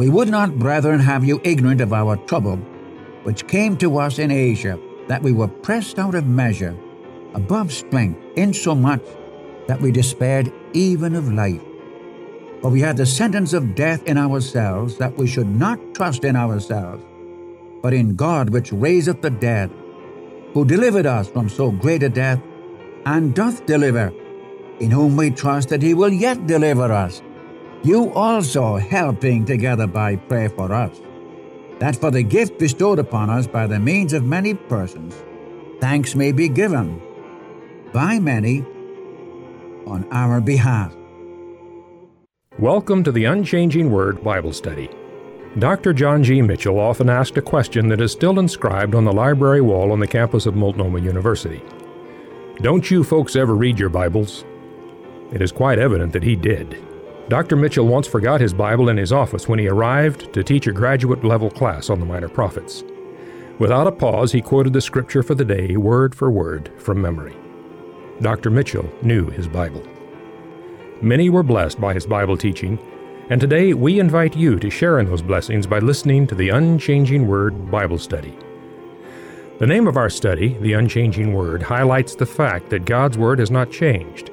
we would not, brethren, have you ignorant of our trouble, which came to us in Asia, that we were pressed out of measure, above strength, insomuch that we despaired even of life. For we had the sentence of death in ourselves, that we should not trust in ourselves, but in God which raiseth the dead, who delivered us from so great a death, and doth deliver, in whom we trust that he will yet deliver us, you also helping together by prayer for us, that for the gift bestowed upon us by the means of many persons, thanks may be given by many on our behalf. Welcome to the Unchanging Word Bible Study. Dr. John G. Mitchell often asked a question that is still inscribed on the library wall on the campus of Multnomah University. Don't you folks ever read your Bibles? It is quite evident that he did. Dr. Mitchell once forgot his Bible in his office when he arrived to teach a graduate-level class on the Minor Prophets. Without a pause, he quoted the scripture for the day, word for word, from memory. Dr. Mitchell knew his Bible. Many were blessed by his Bible teaching, and today we invite you to share in those blessings by listening to the Unchanging Word Bible Study. The name of our study, The Unchanging Word, highlights the fact that God's Word has not changed.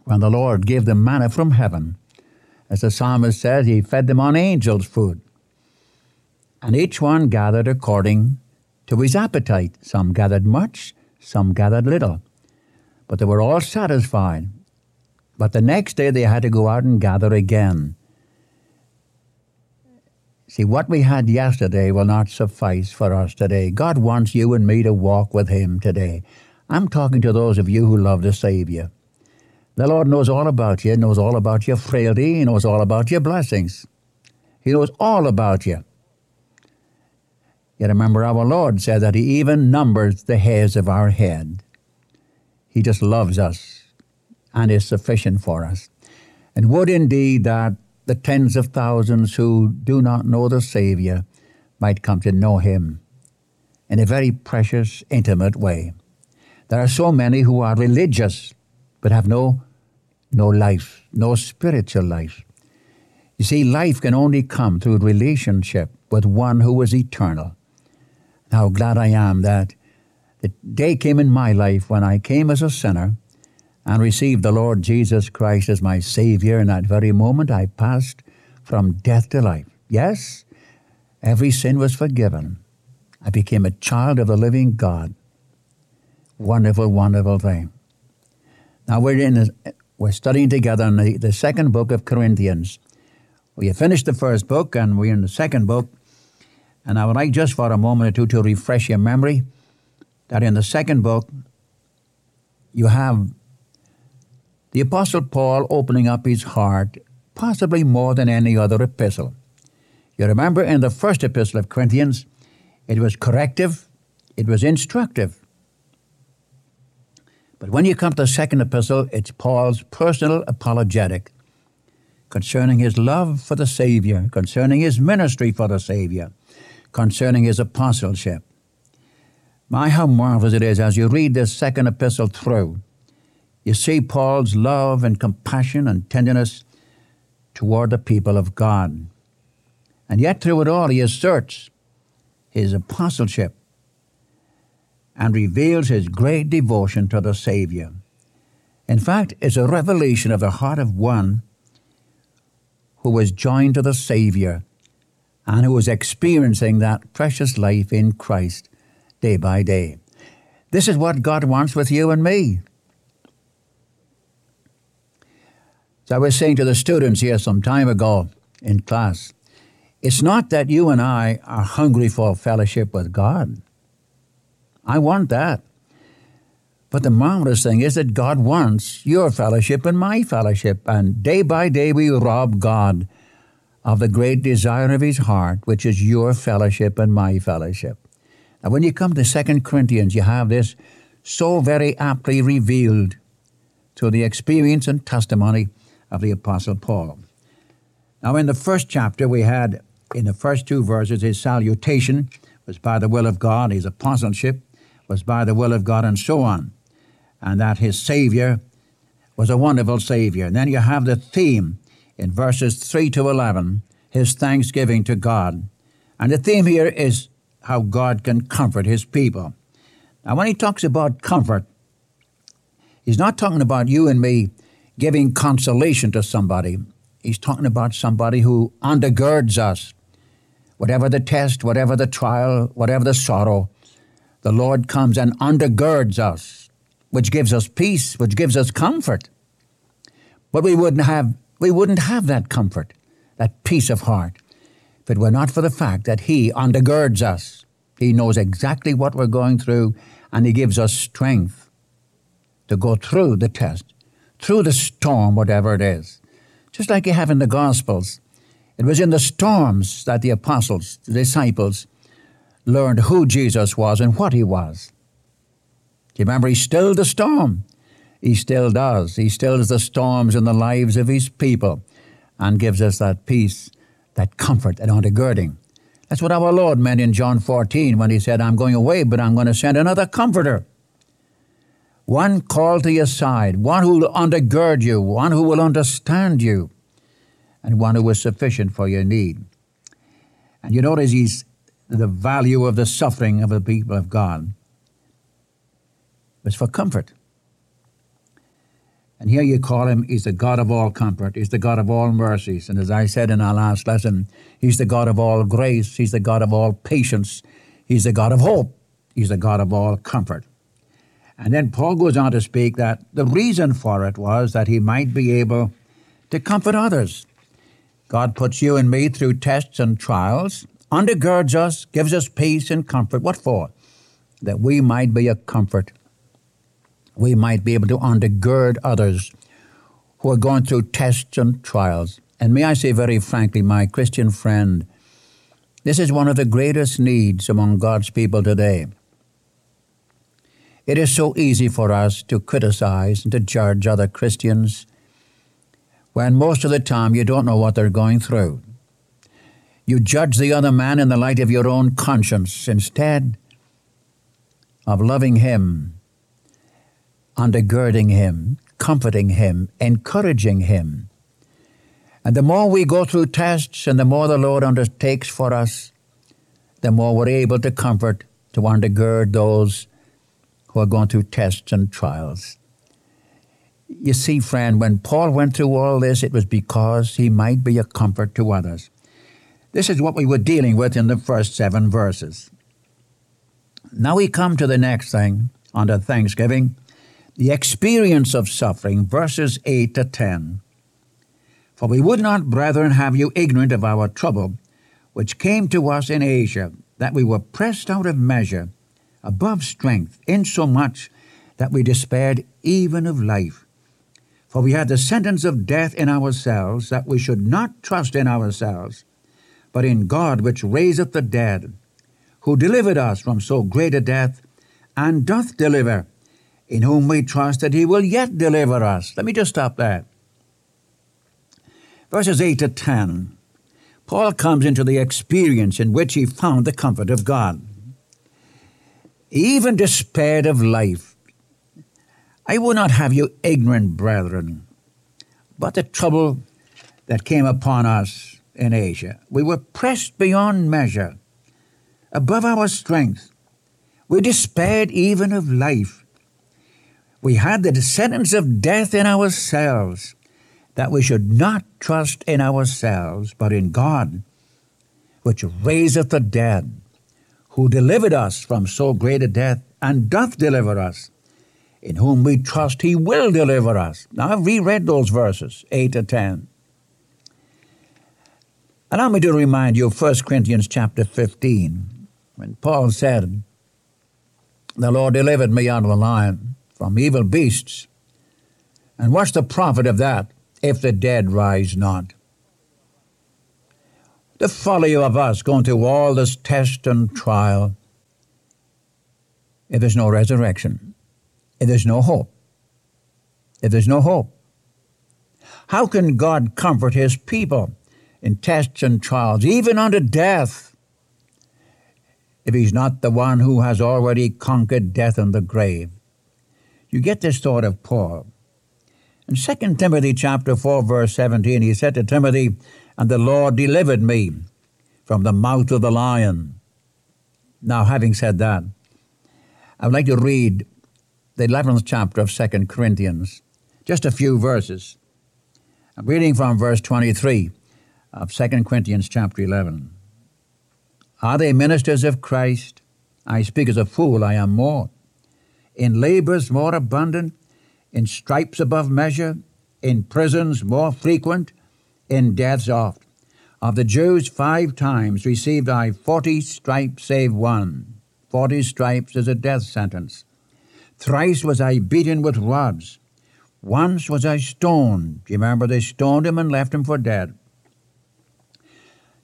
when the Lord gave them manna from heaven. As the psalmist says, He fed them on angels' food. And each one gathered according to his appetite. Some gathered much, some gathered little. But they were all satisfied. But the next day they had to go out and gather again. See, what we had yesterday will not suffice for us today. God wants you and me to walk with Him today. I'm talking to those of you who love the Savior. The Lord knows all about you. He knows all about your frailty. He knows all about your blessings. He knows all about you. You remember our Lord said that He even numbers the hairs of our head. He just loves us and is sufficient for us. And would indeed that the tens of thousands who do not know the Savior might come to know Him in a very precious, intimate way. There are so many who are religious but have no life, no spiritual life. You see, life can only come through relationship with one who is eternal. How glad I am that the day came in my life when I came as a sinner and received the Lord Jesus Christ as my Savior, in that very moment I passed from death to life. Yes, every sin was forgiven. I became a child of the living God. Wonderful, wonderful thing. Now we're studying together in the second book of Corinthians. We have finished the first book and we're in the second book. And I would like just for a moment or two to refresh your memory that in the second book you have the Apostle Paul opening up his heart, possibly more than any other epistle. You remember in the first epistle of Corinthians, it was corrective, it was instructive. But when you come to the second epistle, it's Paul's personal apologetic concerning his love for the Savior, concerning his ministry for the Savior, concerning his apostleship. My, how marvelous it is as you read this second epistle through. You see Paul's love and compassion and tenderness toward the people of God. And yet through it all, he asserts his apostleship and reveals his great devotion to the Savior. In fact, it's a revelation of the heart of one who was joined to the Savior and who was experiencing that precious life in Christ day by day. This is what God wants with you and me. As I was saying to the students here some time ago in class, it's not that you and I are hungry for fellowship with God. I want that. But the marvelous thing is that God wants your fellowship and my fellowship, and day by day we rob God of the great desire of his heart, which is your fellowship and my fellowship. Now when you come to 2 Corinthians, you have this so very aptly revealed through the experience and testimony of the Apostle Paul. Now in the first chapter we had, in the first two verses, his salutation was by the will of God, his apostleship was by the will of God, and so on. And that his Savior was a wonderful Savior. And then you have the theme in verses 3 to 11, his thanksgiving to God. And the theme here is how God can comfort his people. Now when he talks about comfort, he's not talking about you and me giving consolation to somebody. He's talking about somebody who undergirds us. Whatever the test, whatever the trial, whatever the sorrow, the Lord comes and undergirds us, which gives us peace, which gives us comfort. But we wouldn't have that comfort, that peace of heart, if it were not for the fact that he undergirds us. He knows exactly what we're going through, and he gives us strength to go through the test, through the storm, whatever it is. Just like you have in the Gospels. It was in the storms that the apostles, the disciples, learned who Jesus was and what he was. Do you remember? He stilled the storm. He still does. He stills the storms in the lives of his people and gives us that peace, that comfort, that undergirding. That's what our Lord meant in John 14 when he said, I'm going away, but I'm going to send another comforter. One called to your side, one who will undergird you, one who will understand you, and one who is sufficient for your need. And you notice he's the value of the suffering of the people of God was for comfort. And here you call him, he's the God of all comfort. He's the God of all mercies. And as I said in our last lesson, he's the God of all grace. He's the God of all patience. He's the God of hope. He's the God of all comfort. And then Paul goes on to speak that the reason for it was that he might be able to comfort others. God puts you and me through tests and trials, undergirds us, gives us peace and comfort. What for? That we might be a comfort. We might be able to undergird others who are going through tests and trials. And may I say very frankly, my Christian friend, this is one of the greatest needs among God's people today. It is so easy for us to criticize and to judge other Christians when most of the time you don't know what they're going through. You judge the other man in the light of your own conscience instead of loving him, undergirding him, comforting him, encouraging him. And the more we go through tests and the more the Lord undertakes for us, the more we're able to comfort, to undergird those who are going through tests and trials. You see, friend, when Paul went through all this, it was because he might be a comfort to others. This is what we were dealing with in the first 7 verses. Now we come to the next thing under thanksgiving, the experience of suffering, verses 8 to 10. For we would not, brethren, have you ignorant of our trouble, which came to us in Asia, that we were pressed out of measure, above strength, insomuch that we despaired even of life. For we had the sentence of death in ourselves, that we should not trust in ourselves, but in God which raiseth the dead, who delivered us from so great a death, and doth deliver, in whom we trust that he will yet deliver us. Let me just stop there. Verses 8 to 10, Paul comes into the experience in which he found the comfort of God. He even despaired of life. I would not have you ignorant, brethren, but the trouble that came upon us in Asia. We were pressed beyond measure, above our strength. We despaired even of life. We had the sentence of death in ourselves, that we should not trust in ourselves, but in God, which raiseth the dead, who delivered us from so great a death, and doth deliver us, in whom we trust he will deliver us. Now I've reread those verses, 8 to 10. Allow me to remind you of 1 Corinthians chapter 15, when Paul said, "The Lord delivered me out of the lion, from evil beasts. And what's the profit of that, if the dead rise not?" The folly of us going through all this test and trial, if there's no resurrection, if there's no hope, if there's no hope. How can God comfort his people in tests and trials, even unto death, if he's not the one who has already conquered death and the grave? You get this thought of Paul. In 2 Timothy chapter 4, verse 17, he said to Timothy, "And the Lord delivered me from the mouth of the lion." Now, having said that, I would like to read the 11th chapter of 2 Corinthians, just a few verses. I'm reading from verse 23 of 2 Corinthians chapter 11. "Are they ministers of Christ? I speak as a fool, I am more. In labors more abundant, in stripes above measure, in prisons more frequent, in deaths oft. Of the Jews 5 times received I 40 stripes save one. 40 stripes is a death sentence. Thrice was I beaten with rods. Once was I stoned." Do you remember they stoned him and left him for dead?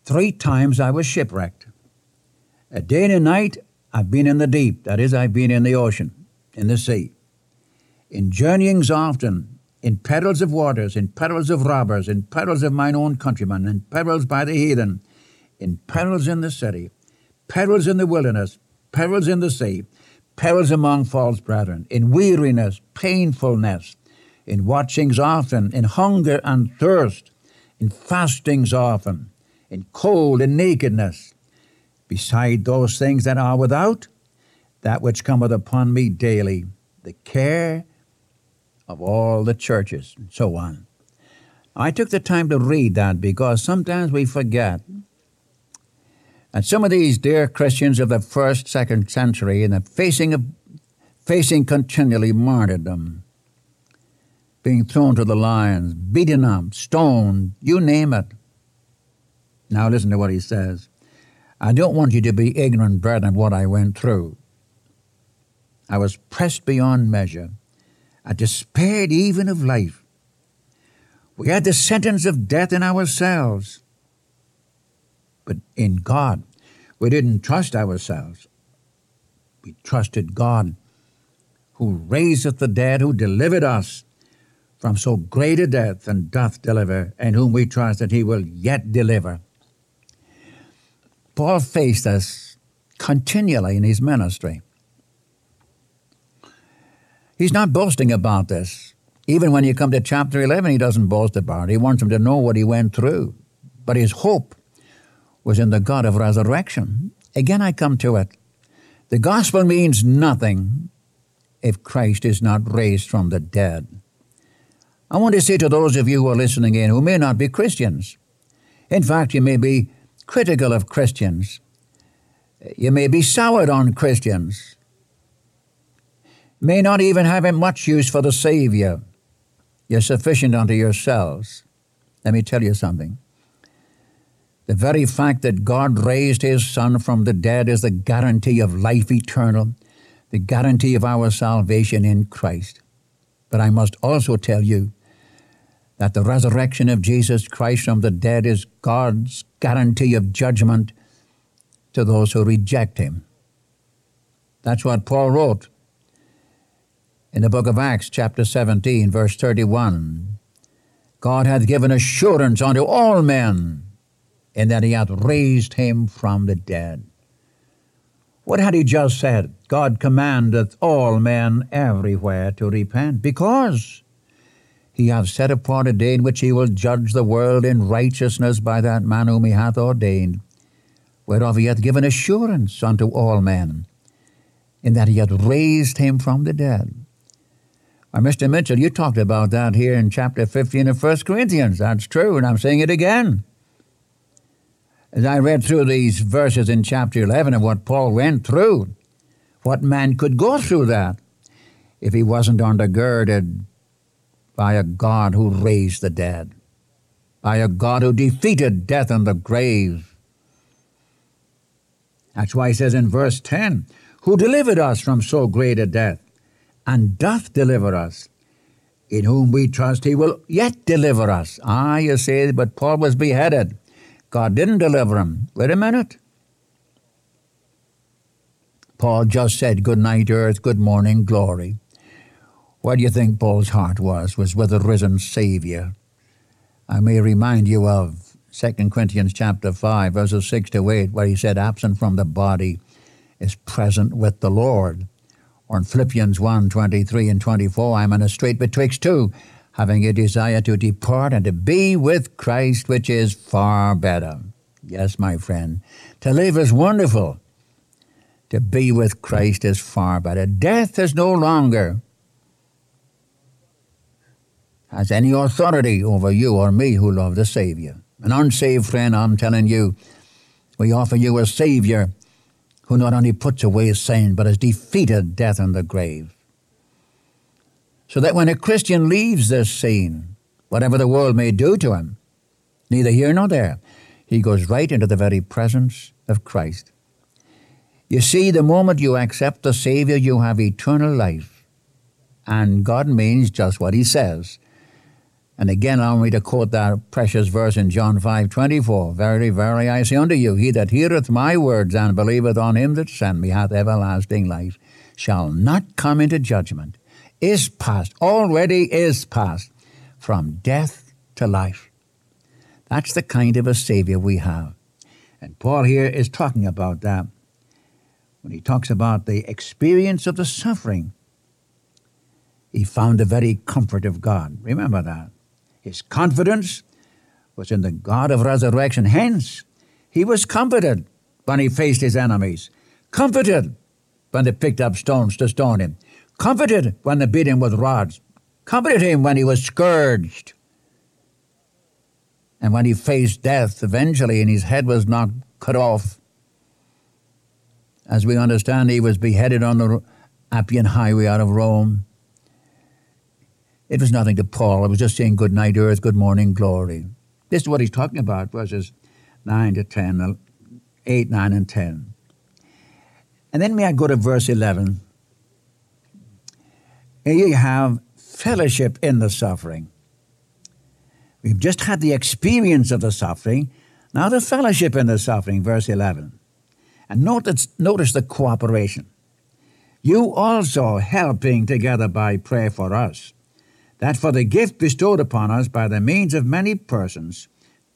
"3 times I was shipwrecked. A day and a night I've been in the deep." That is, I've been in the ocean, in the sea. "In journeyings often, in perils of waters, in perils of robbers, in perils of mine own countrymen, in perils by the heathen, in perils in the city, perils in the wilderness, perils in the sea, perils among false brethren, in weariness, painfulness, in watchings often, in hunger and thirst, in fastings often, in cold and nakedness. Beside those things that are without, that which cometh upon me daily, the care of all the churches," and so on. I took the time to read that because sometimes we forget. And some of these dear Christians of the first, second century, and the facing continually martyrdom, being thrown to the lions, beaten up, stoned, you name it. Now listen to what he says. "I don't want you to be ignorant, brethren, of what I went through. I was pressed beyond measure. I despaired even of life. We had the sentence of death in ourselves, but in God." We didn't trust ourselves. We trusted God, who raiseth the dead, who delivered us from so great a death and doth deliver, and whom we trust that he will yet deliver. Paul faced us continually in his ministry. He's not boasting about this. Even when you come to chapter 11, he doesn't boast about it. He wants them to know what he went through. But his hope was in the God of resurrection. Again, I come to it. The gospel means nothing if Christ is not raised from the dead. I want to say to those of you who are listening in who may not be Christians. In fact, you may be critical of Christians. You may be soured on Christians. May not even have much use for the Savior. You're sufficient unto yourselves. Let me tell you something. The very fact that God raised His Son from the dead is the guarantee of life eternal, the guarantee of our salvation in Christ. But I must also tell you that the resurrection of Jesus Christ from the dead is God's guarantee of judgment to those who reject Him. That's what Paul wrote in the book of Acts, chapter 17, verse 31. God hath given assurance unto all men in that He hath raised Him from the dead. What had he just said? God commandeth all men everywhere to repent, because He hath set apart a day in which He will judge the world in righteousness by that man whom He hath ordained, whereof He hath given assurance unto all men, in that He hath raised Him from the dead. Now, Mr. Mitchell, you talked about that here in chapter 15 of 1 Corinthians. That's true, and I'm saying it again. As I read through these verses in chapter 11 of what Paul went through, what man could go through that if he wasn't undergirded by a God who raised the dead, by a God who defeated death and the grave? That's why he says in verse 10, who delivered us from so great a death, and doth deliver us, in whom we trust He will yet deliver us. Ah, you say, but Paul was beheaded. God didn't deliver him. Wait a minute. Paul just said, good night, earth, good morning, glory. What do you think Paul's heart was with the risen Savior? I may remind you of 2 Corinthians chapter 5, verses 6-8, where he said, absent from the body is present with the Lord. Or in Philippians 1, 23 and 24, I am in a strait betwixt two, having a desire to depart and to be with Christ, which is far better. Yes, my friend, to live is wonderful. To be with Christ is far better. Death is no longer has any authority over you or me who love the Savior. An unsaved friend, I'm telling you, we offer you a Savior who not only puts away sin, but has defeated death and the grave. So that when a Christian leaves this scene, whatever the world may do to him, neither here nor there, he goes right into the very presence of Christ. You see, the moment you accept the Savior, you have eternal life. And God means just what He says. And again, allow me to quote that precious verse in John 5:24. Verily, verily, I say unto you, he that heareth my words and believeth on him that sent me hath everlasting life, shall not come into judgment, is passed, already is passed, from death to life. That's the kind of a Savior we have. And Paul here is talking about that when he talks about the experience of the suffering. He found the very comfort of God. Remember that. His confidence was in the God of resurrection. Hence, he was comforted when he faced his enemies, comforted when they picked up stones to stone him, comforted when they beat him with rods, comforted him when he was scourged. And when he faced death eventually and his head was knocked, cut off. As we understand, he was beheaded on the Appian Highway out of Rome. It was nothing to Paul. It was just saying, good night, earth, good morning, glory. This is what he's talking about, verses 9-10, 8, 9, and 10. And then may I go to verse 11. You have fellowship in the suffering. We've just had the experience of the suffering. Now the fellowship in the suffering, verse 11. And notice the cooperation. You also helping together by prayer for us, that for the gift bestowed upon us by the means of many persons,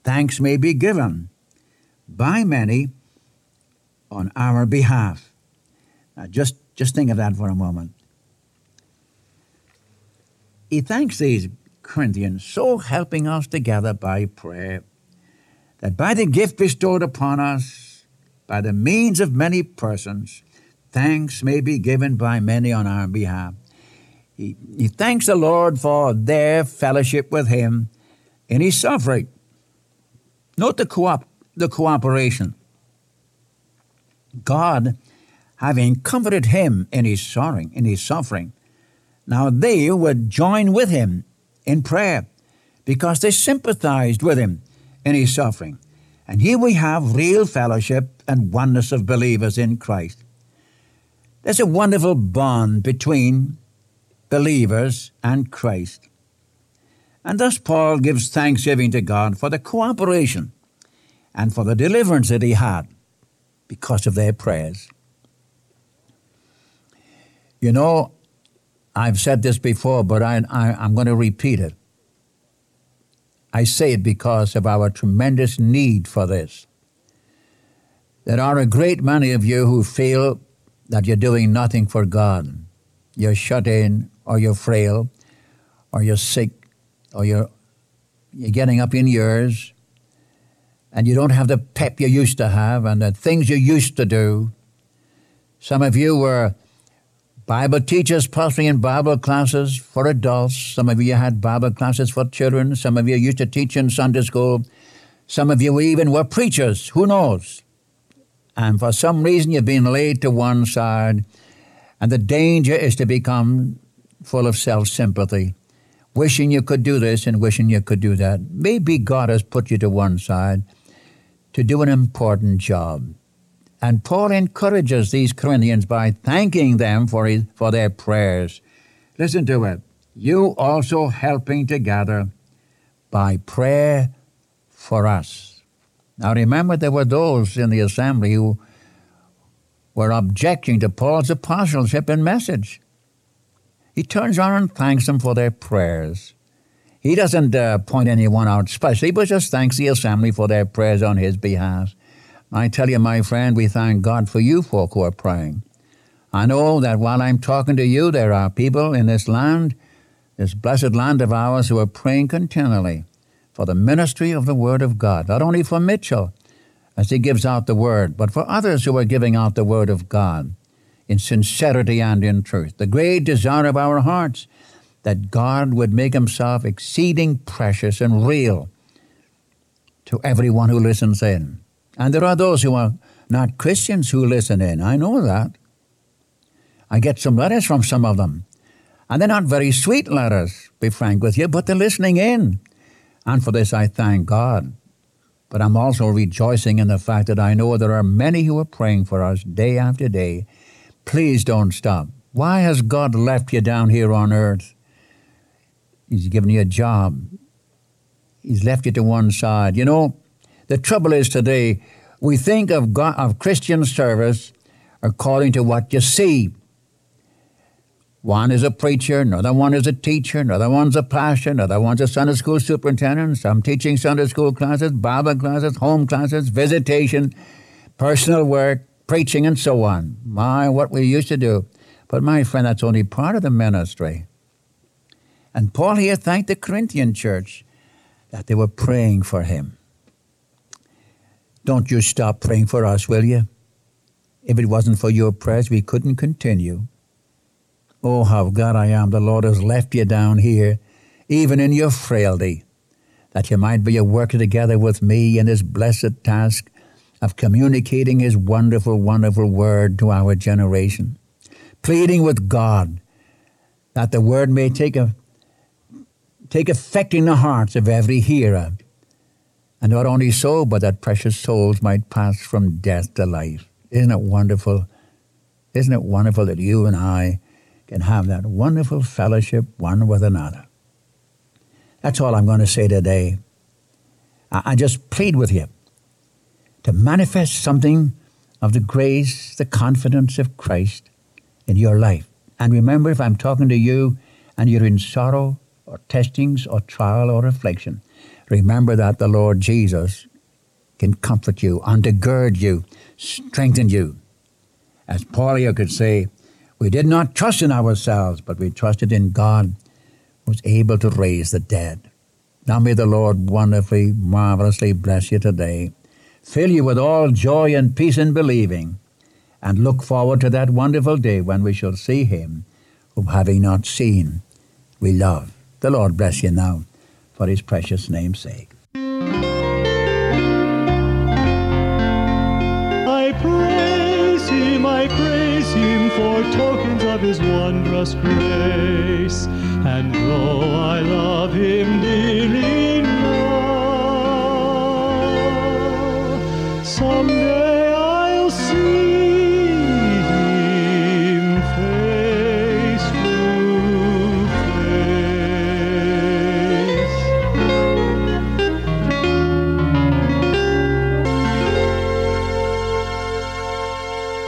thanks may be given by many on our behalf. Now just think of that for a moment. He thanks these Corinthians, so helping us together by prayer, that by the gift bestowed upon us, by the means of many persons, thanks may be given by many on our behalf. He thanks the Lord for their fellowship with him in his suffering. Note the cooperation. God, having comforted him in his sorrowing, in his suffering, now they would join with him in prayer because they sympathized with him in his suffering. And here we have real fellowship and oneness of believers in Christ. There's a wonderful bond between believers and Christ. And thus Paul gives thanksgiving to God for the cooperation and for the deliverance that he had because of their prayers. You know, I've said this before, but I'm going to repeat it. I say it because of our tremendous need for this. There are a great many of you who feel that you're doing nothing for God. You're shut in, or you're frail, or you're sick, or you're getting up in years, and you don't have the pep you used to have and the things you used to do. Some of you were Bible teachers, possibly in Bible classes for adults. Some of you had Bible classes for children. Some of you used to teach in Sunday school. Some of you even were preachers. Who knows? And for some reason, you've been laid to one side. And the danger is to become full of self-sympathy, wishing you could do this and wishing you could do that. Maybe God has put you to one side to do an important job. And Paul encourages these Corinthians by thanking them for their prayers. Listen to it. You also helping together by prayer for us. Now remember, there were those in the assembly who were objecting to Paul's apostleship and message. He turns on and thanks them for their prayers. He doesn't point anyone out specially, but just thanks the assembly for their prayers on his behalf. I tell you, my friend, we thank God for you folk who are praying. I know that while I'm talking to you, there are people in this land, this blessed land of ours, who are praying continually for the ministry of the Word of God, not only for Mitchell, as he gives out the word, but for others who are giving out the word of God in sincerity and in truth. The great desire of our hearts that God would make himself exceeding precious and real to everyone who listens in. And there are those who are not Christians who listen in. I know that. I get some letters from some of them. And they're not very sweet letters, to be frank with you, but they're listening in. And for this I thank God. But I'm also rejoicing in the fact that I know there are many who are praying for us day after day. Please don't stop. Why has God left you down here on earth? He's given you a job. He's left you to one side. You know, the trouble is today, we think of God, of Christian service according to what you see. One is a preacher, another one is a teacher, another one's a pastor, another one's a Sunday school superintendent, some teaching Sunday school classes, Bible classes, home classes, visitation, personal work, preaching, and so on. My, what we used to do. But my friend, that's only part of the ministry. And Paul here thanked the Corinthian church that they were praying for him. Don't you stop praying for us, will you? If it wasn't for your prayers, we couldn't continue. Oh, how glad I am the Lord has left you down here, even in your frailty, that you might be a worker together with me in this blessed task of communicating his wonderful, wonderful word to our generation. Pleading with God that the word may take effect in the hearts of every hearer. And not only so, but that precious souls might pass from death to life. Isn't it wonderful? Isn't it wonderful that you and I can have that wonderful fellowship one with another? That's all I'm going to say today. I just plead with you to manifest something of the grace, the confidence of Christ in your life. And remember, if I'm talking to you and you're in sorrow or testings or trial or affliction, remember that the Lord Jesus can comfort you, undergird you, strengthen you. As Paul here could say, we did not trust in ourselves, but we trusted in God who was able to raise the dead. Now may the Lord wonderfully, marvelously bless you today, fill you with all joy and peace in believing, and look forward to that wonderful day when we shall see him whom having not seen, we love. The Lord bless you now for his precious name's sake. I praise him for tokens of his wondrous grace, and though I love him dearly now, someday I'll see him face to face.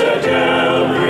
at Calvary.